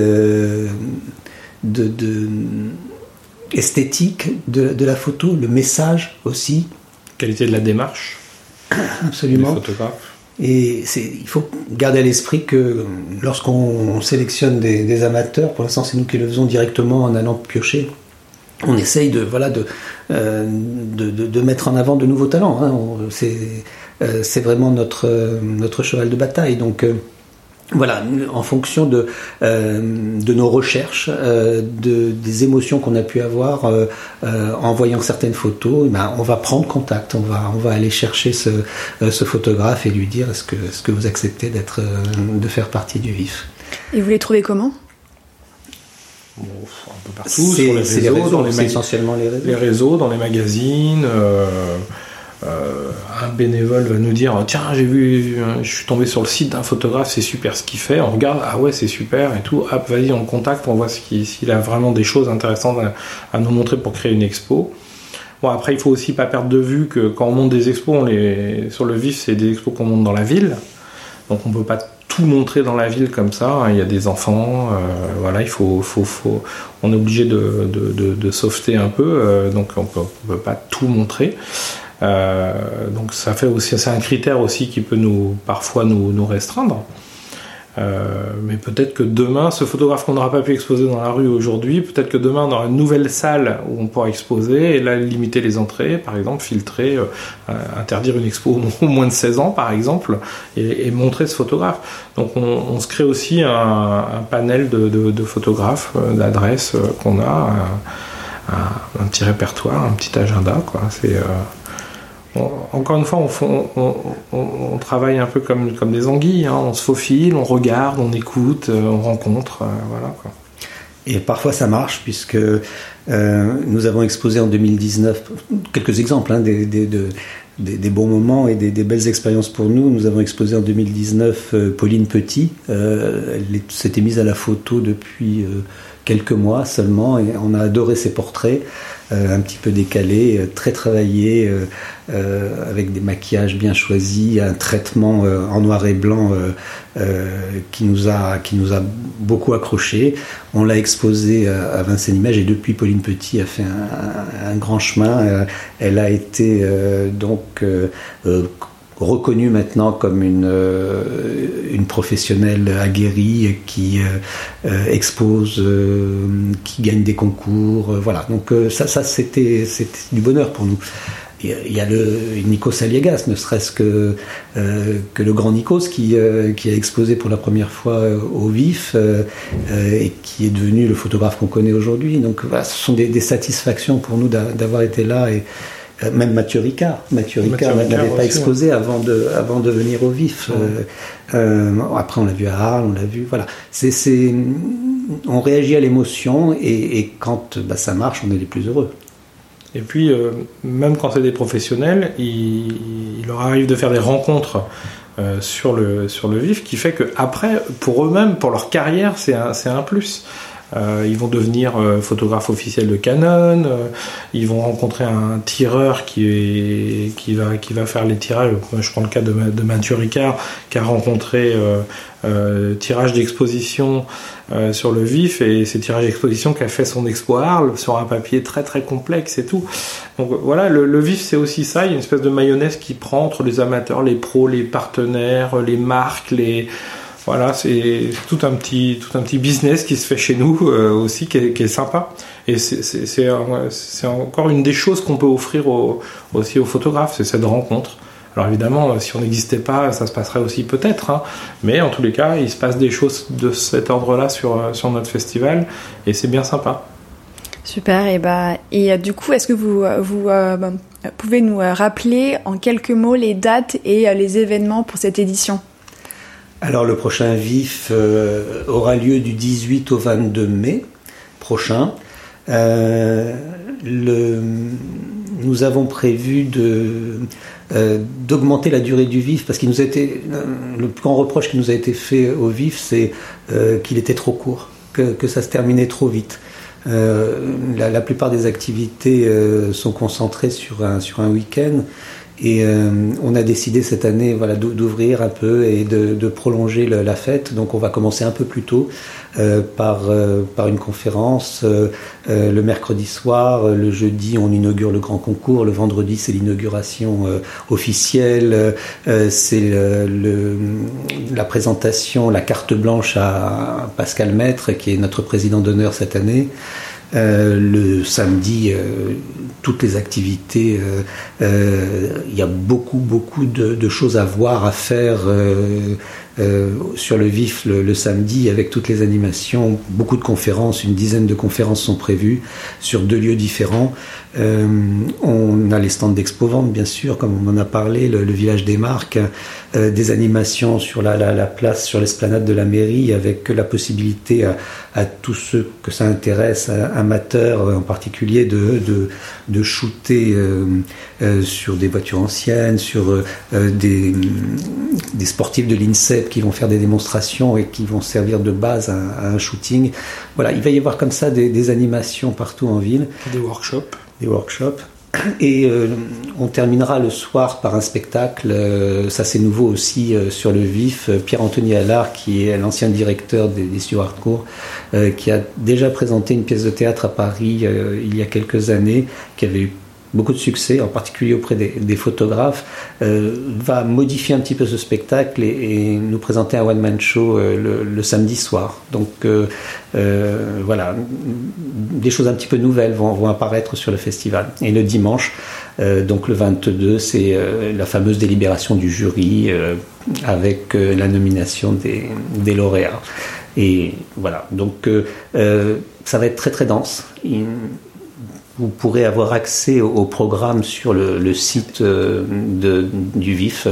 esthétique de la photo, le message aussi... Qualité de la démarche. Absolument. Des photographes. Et il faut garder à l'esprit que lorsqu'on sélectionne des amateurs, pour l'instant c'est nous qui le faisons directement en allant piocher, on essaye de mettre en avant de nouveaux talents. Hein. C'est vraiment notre cheval de bataille. Donc voilà, en fonction de nos recherches, des émotions qu'on a pu avoir en voyant certaines photos, on va prendre contact, on va aller chercher ce photographe et lui dire est-ce que vous acceptez de faire partie du vif. Et vous les trouvez comment ? Un peu partout, sur les réseaux, essentiellement les réseaux. Les réseaux, dans les magazines. Un bénévole va nous dire tiens, je suis tombé sur le site d'un photographe, c'est super ce qu'il fait, on regarde, ah ouais c'est super et tout, hop, vas-y on le contacte, on voit s'il a vraiment des choses intéressantes à nous montrer pour créer une expo. Bon, après il faut aussi pas perdre de vue que quand on monte des expos, sur le vif c'est des expos qu'on monte dans la ville, donc on peut pas tout montrer dans la ville comme ça, il y a des enfants, voilà, il faut on est obligé de sauveter un peu, donc on peut pas tout montrer. Donc ça fait aussi, c'est un critère aussi qui peut parfois nous restreindre, mais peut-être que demain ce photographe qu'on n'aura pas pu exposer dans la rue aujourd'hui, peut-être que demain on aura une nouvelle salle où on pourra exposer et là limiter les entrées par exemple, filtrer, interdire une expo au moins de 16 ans par exemple et montrer ce photographe. Donc on se crée aussi un panel de photographes, d'adresses qu'on a, un petit répertoire, un petit agenda quoi. C'est encore une fois, on travaille un peu comme des anguilles, hein. On se faufile, on regarde, on écoute, on rencontre, voilà quoi. Et parfois ça marche puisque nous avons exposé en 2019 quelques exemples hein, des bons moments et des belles expériences pour nous. Nous avons exposé en 2019 Pauline Petit. Elle s'était mise à la photo depuis quelques mois seulement et on a adoré ses portraits. Un petit peu décalé, très travaillé, avec des maquillages bien choisis, un traitement en noir et blanc qui nous a beaucoup accroché. On l'a exposé à Vincennes Image et depuis Pauline Petit a fait un grand chemin. Elle a été reconnue maintenant comme une professionnelle aguerrie qui expose, qui gagne des concours, voilà. Donc ça c'était du bonheur pour nous. Il y a Nikos Aliagas, ne serait-ce que le grand Nikos qui a exposé pour la première fois au vif et qui est devenu le photographe qu'on connaît aujourd'hui. Donc voilà, ce sont des satisfactions pour nous d'avoir été là et même Mathieu Ricard n'avait pas exposé avant de venir au vif. Après on l'a vu à Arles, voilà. On réagit à l'émotion et quand ça marche, on est les plus heureux. Et puis même quand c'est des professionnels, il leur arrive de faire des rencontres sur le vif, qui fait que après pour eux-mêmes, pour leur carrière, c'est un plus. Ils vont devenir photographe officiel de Canon, ils vont rencontrer un tireur qui va faire les tirages. Je prends le cas de Mathieu Ricard qui a rencontré tirage d'exposition sur le vif, et c'est tirage d'exposition qui a fait son expo à Arles sur un papier très très complexe et tout. Donc voilà, le vif c'est aussi ça, il y a une espèce de mayonnaise qui prend entre les amateurs, les pros, les partenaires, les marques, Voilà, c'est tout un petit business qui se fait chez nous aussi, qui est sympa. Et c'est encore une des choses qu'on peut offrir aussi aux photographes, c'est cette rencontre. Alors évidemment, si on n'existait pas, ça se passerait aussi peut-être, hein, mais en tous les cas, il se passe des choses de cet ordre-là sur notre festival, et c'est bien sympa. Super, et du coup, est-ce que vous pouvez nous rappeler en quelques mots les dates et les événements pour cette édition ? Alors le prochain VIF aura lieu du 18 au 22 mai prochain. Nous avons prévu d'augmenter la durée du VIF, parce qu'il nous a été, le plus grand reproche qui nous a été fait au VIF, c'est qu'il était trop court, que ça se terminait trop vite. La plupart des activités sont concentrées sur un week-end, et on a décidé cette année, voilà, d'ouvrir un peu et de prolonger la fête. Donc on va commencer un peu plus tôt par une conférence le mercredi soir. Le jeudi, on inaugure le grand concours. Le vendredi, c'est l'inauguration officielle. C'est la présentation, la carte blanche à Pascal Maître, qui est notre président d'honneur cette année. Le samedi, toutes les activités, il y a beaucoup de choses à voir, à faire sur le VIF le samedi, avec toutes les animations, beaucoup de conférences, une dizaine de conférences sont prévues sur 2 lieux différents. On a les stands d'expo-vente, bien sûr, comme on en a parlé, le village des marques, des animations sur la place, sur l'esplanade de la mairie, avec la possibilité à tous ceux que ça intéresse, amateurs en particulier, de shooter sur des voitures anciennes, sur des sportifs de l'INSEP qui vont faire des démonstrations et qui vont servir de base à un shooting. Voilà, il va y avoir comme ça des animations partout en ville. Des workshops. Et on terminera le soir par un spectacle, ça c'est nouveau aussi sur le VIF, Pierre-Anthony Allard, qui est l'ancien directeur des Stuart-Cours, qui a déjà présenté une pièce de théâtre à Paris il y a quelques années, qui avait eu beaucoup de succès, en particulier auprès des photographes, va modifier un petit peu ce spectacle et nous présenter un one-man show le samedi soir. Donc voilà, des choses un petit peu nouvelles vont apparaître sur le festival. Et le dimanche, donc le 22, c'est la fameuse délibération du jury avec la nomination des lauréats. Et voilà, donc ça va être très très dense. Vous pourrez avoir accès au programme sur le site du VIF,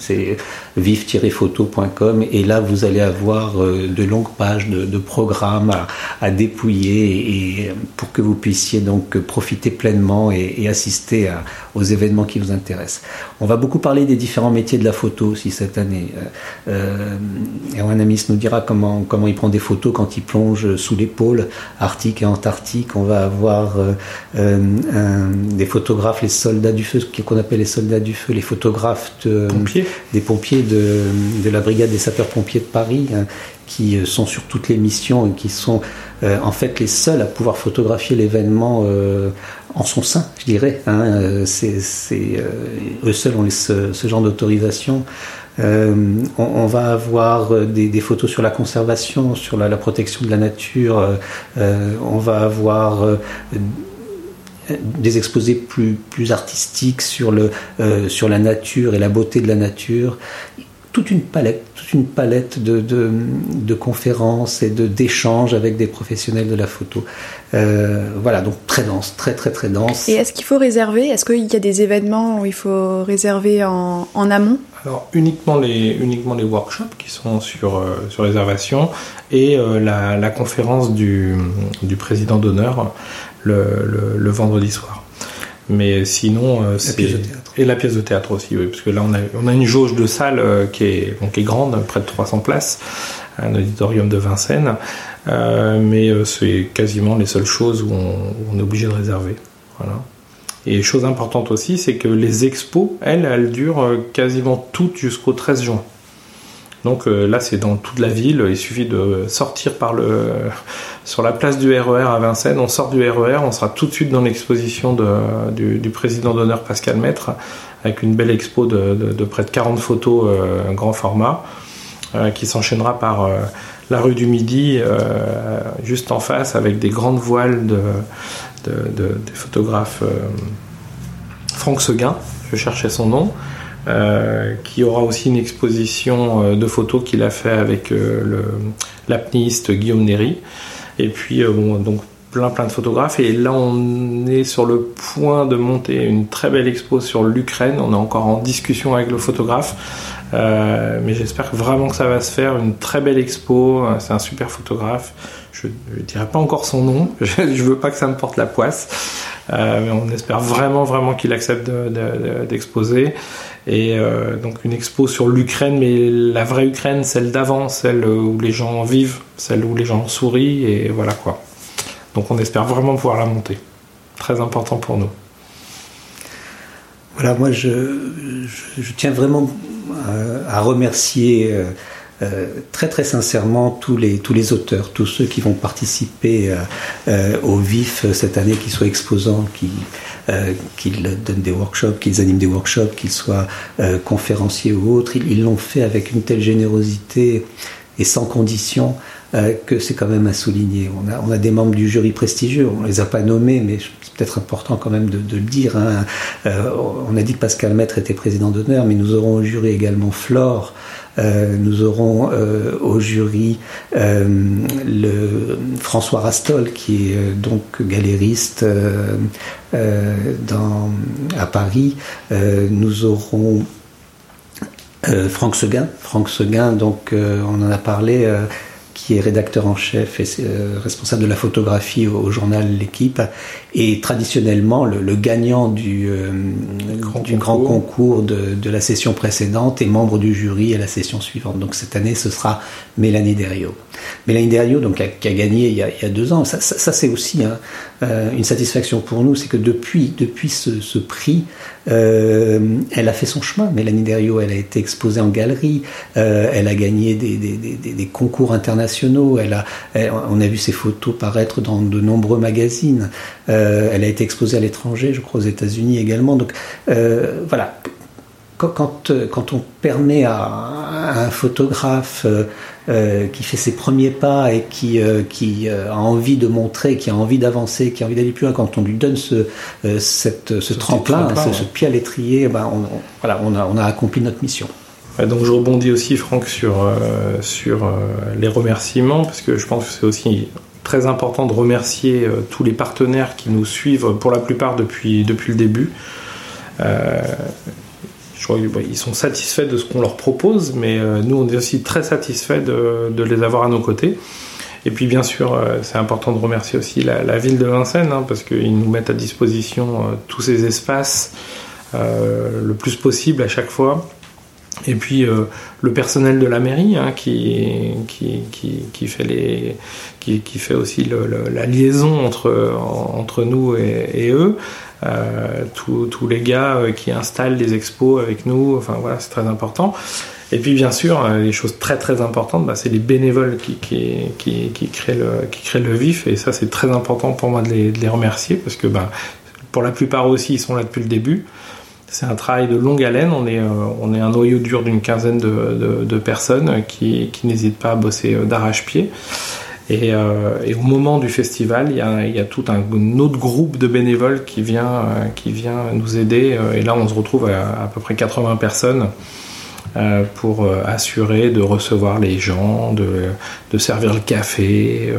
c'est vive-photo.com, et là vous allez avoir de longues pages de programmes à dépouiller, et pour que vous puissiez donc profiter pleinement et assister aux événements qui vous intéressent. On va beaucoup parler des différents métiers de la photo aussi cette année. Erwan Amis nous dira comment il prend des photos quand il plonge sous les pôles arctiques et antarctiques. On va avoir des photographes, les soldats du feu, ce qu'on appelle les soldats du feu, les photographes des pompiers de la brigade des sapeurs-pompiers de Paris, qui sont sur toutes les missions et qui sont en fait les seuls à pouvoir photographier l'événement en son sein, je dirais. Eux seuls ont ce genre d'autorisation. On va avoir des photos sur la conservation, sur la protection de la nature. On va avoir des exposés plus artistiques sur la nature et la beauté de la nature. Toute une palette de conférences et d'échanges avec des professionnels de la photo. Voilà, donc très dense, très très très dense. Et est-ce qu'il faut réserver ? Est-ce qu'il y a des événements où il faut réserver en amont ? Alors uniquement les workshops qui sont sur réservation, et la conférence du président d'honneur le vendredi soir. Mais sinon, c'est la pièce de théâtre aussi, oui, parce que là on a une jauge de salle qui est grande, près de 300 places, un auditorium de Vincennes, mais c'est quasiment les seules choses où on est obligé de réserver. Voilà. Et chose importante aussi, c'est que les expos, elles durent quasiment toutes jusqu'au 13 juin. Donc là, c'est dans toute la ville. Il suffit de sortir sur la place du RER à Vincennes. On sort du RER, on sera tout de suite dans l'exposition du président d'honneur Pascal Maître, avec une belle expo de près de 40 photos grand format, qui s'enchaînera par la rue du Midi, juste en face, avec des grandes voiles des photographes Franck Seguin, je cherchais son nom, qui aura aussi une exposition de photos qu'il a fait avec l'apnéiste Guillaume Néry. Et puis, donc plein de photographes. Et là, on est sur le point de monter une très belle expo sur l'Ukraine. On est encore en discussion avec le photographe. Mais j'espère vraiment que ça va se faire, une très belle expo. C'est un super photographe, je dirai pas encore son nom, je veux pas que ça me porte la poisse, mais on espère vraiment qu'il accepte d'exposer. Et donc une expo sur l'Ukraine, mais la vraie Ukraine, celle d'avant, celle où les gens vivent, celle où les gens sourient, et voilà quoi. Donc on espère vraiment pouvoir la monter, très important pour nous. Voilà, moi je tiens vraiment à remercier très sincèrement tous les auteurs, tous ceux qui vont participer au VIF cette année, qu'ils soient exposants, qu'ils donnent des workshops, qu'ils animent des workshops, qu'ils soient conférenciers ou autres. Ils l'ont fait avec une telle générosité et sans condition que c'est quand même à souligner. On a des membres du jury prestigieux, on ne les a pas nommés, mais c'est peut-être important quand même de le dire, hein. On a dit que Pascal Maître était président d'honneur, mais nous aurons au jury également Flore, nous aurons au jury François Rastol, qui est donc galériste à Paris. Nous aurons Franck Seguin, donc on en a parlé, qui est rédacteur en chef et responsable de la photographie au journal L'Équipe, et traditionnellement le gagnant du grand concours de la session précédente est membre du jury à la session suivante. Donc cette année, ce sera Mélanie Dériot. Mélanie Dériot, donc, qui a gagné il y a 2 ans. Ça c'est aussi une satisfaction pour nous, c'est que depuis ce prix, elle a fait son chemin. Mélanie Dériot, elle a été exposée en galerie, elle a gagné des concours internationaux, on a vu ses photos paraître dans de nombreux magazines, elle a été exposée à l'étranger, je crois aux États-Unis également. Donc voilà, quand on permet à un photographe qui fait ses premiers pas et qui a envie de montrer, qui a envie d'avancer, qui a envie d'aller plus loin, quand on lui donne ce tremplin, ce pied à l'étrier, ben on a accompli notre mission. Donc je rebondis aussi, Franck, sur les remerciements, parce que je pense que c'est aussi très important de remercier tous les partenaires qui nous suivent, pour la plupart depuis le début. Je crois qu'ils sont satisfaits de ce qu'on leur propose, mais nous, on est aussi très satisfaits de les avoir à nos côtés. Et puis, bien sûr, c'est important de remercier aussi la ville de Vincennes, hein, parce qu'ils nous mettent à disposition tous ces espaces le plus possible à chaque fois. Et puis le personnel de la mairie, hein, qui fait aussi la liaison entre nous et eux. Tous les gars qui installent les expos avec nous, enfin voilà, c'est très important. Et puis bien sûr, les choses très importantes, bah, c'est les bénévoles qui créent le VIF, et ça c'est très important pour moi de les remercier, parce que bah, pour la plupart aussi ils sont là depuis le début. C'est un travail de longue haleine, on est un noyau dur d'une quinzaine de personnes qui n'hésitent pas à bosser d'arrache-pied. Et au moment du festival, il y a tout un autre groupe de bénévoles qui vient nous aider. Et là, on se retrouve à peu près 80 personnes pour assurer de recevoir les gens, de servir le café,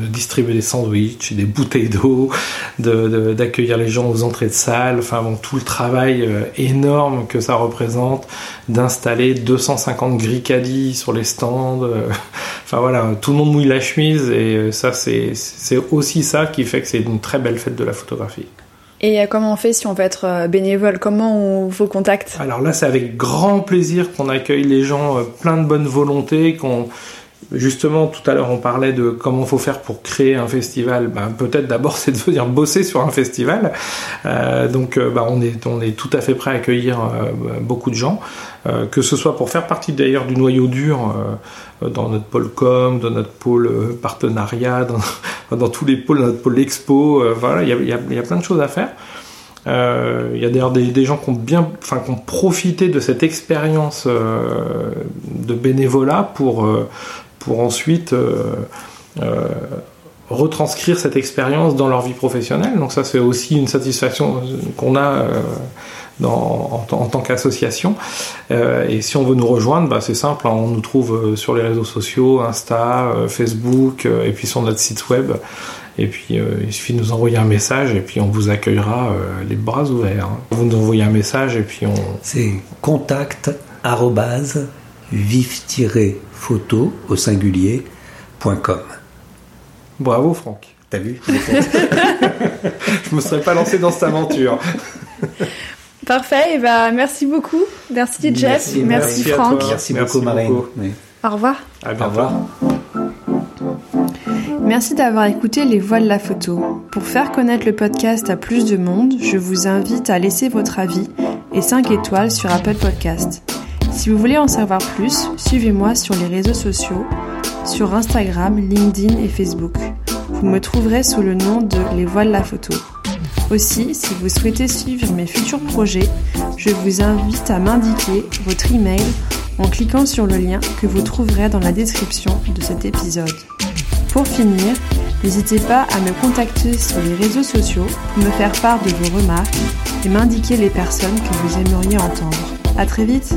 de distribuer des sandwichs, des bouteilles d'eau, d'accueillir les gens aux entrées de salle. Enfin bon, tout le travail énorme que ça représente, d'installer 250 gris-caddies sur les stands. Enfin voilà, tout le monde mouille la chemise, et ça c'est aussi ça qui fait que c'est une très belle fête de la photographie. Et comment on fait si on veut être bénévole ? Comment on vous contacte ? Alors là, c'est avec grand plaisir qu'on accueille les gens plein de bonne volonté. Justement, tout à l'heure, on parlait de comment il faut faire pour créer un festival. Ben, peut-être d'abord, c'est de venir bosser sur un festival. Donc, ben, on est tout à fait prêt à accueillir beaucoup de gens, que ce soit pour faire partie d'ailleurs du noyau dur, dans notre pôle com, dans notre pôle partenariat, dans tous les pôles, dans notre pôle expo, voilà, il y a plein de choses à faire. Il y a d'ailleurs des gens qui ont profité de cette expérience de bénévolat pour ensuite retranscrire cette expérience dans leur vie professionnelle. Donc ça, c'est aussi une satisfaction qu'on a en tant qu'association. Et si on veut nous rejoindre, c'est simple, on nous trouve sur les réseaux sociaux, Insta, Facebook, et puis sur notre site web. Et puis il suffit de nous envoyer un message et puis on vous accueillera les bras ouverts. Vous nous envoyez un message et puis on... C'est contact@vive-photo au singulier.com. Bravo Franck. T'as vu ? Je me serais pas lancé dans cette aventure. Parfait, merci beaucoup. Merci Jeff, merci Franck. Merci beaucoup Marine. Oui. Au revoir. À bientôt. Au revoir. Merci d'avoir écouté Les Voix de la Photo. Pour faire connaître le podcast à plus de monde, je vous invite à laisser votre avis et 5 étoiles sur Apple Podcast. Si vous voulez en savoir plus, suivez-moi sur les réseaux sociaux, sur Instagram, LinkedIn et Facebook. Vous me trouverez sous le nom de Les Voix de la Photo. Aussi, si vous souhaitez suivre mes futurs projets, je vous invite à m'indiquer votre email en cliquant sur le lien que vous trouverez dans la description de cet épisode. Pour finir, n'hésitez pas à me contacter sur les réseaux sociaux pour me faire part de vos remarques et m'indiquer les personnes que vous aimeriez entendre. À très vite!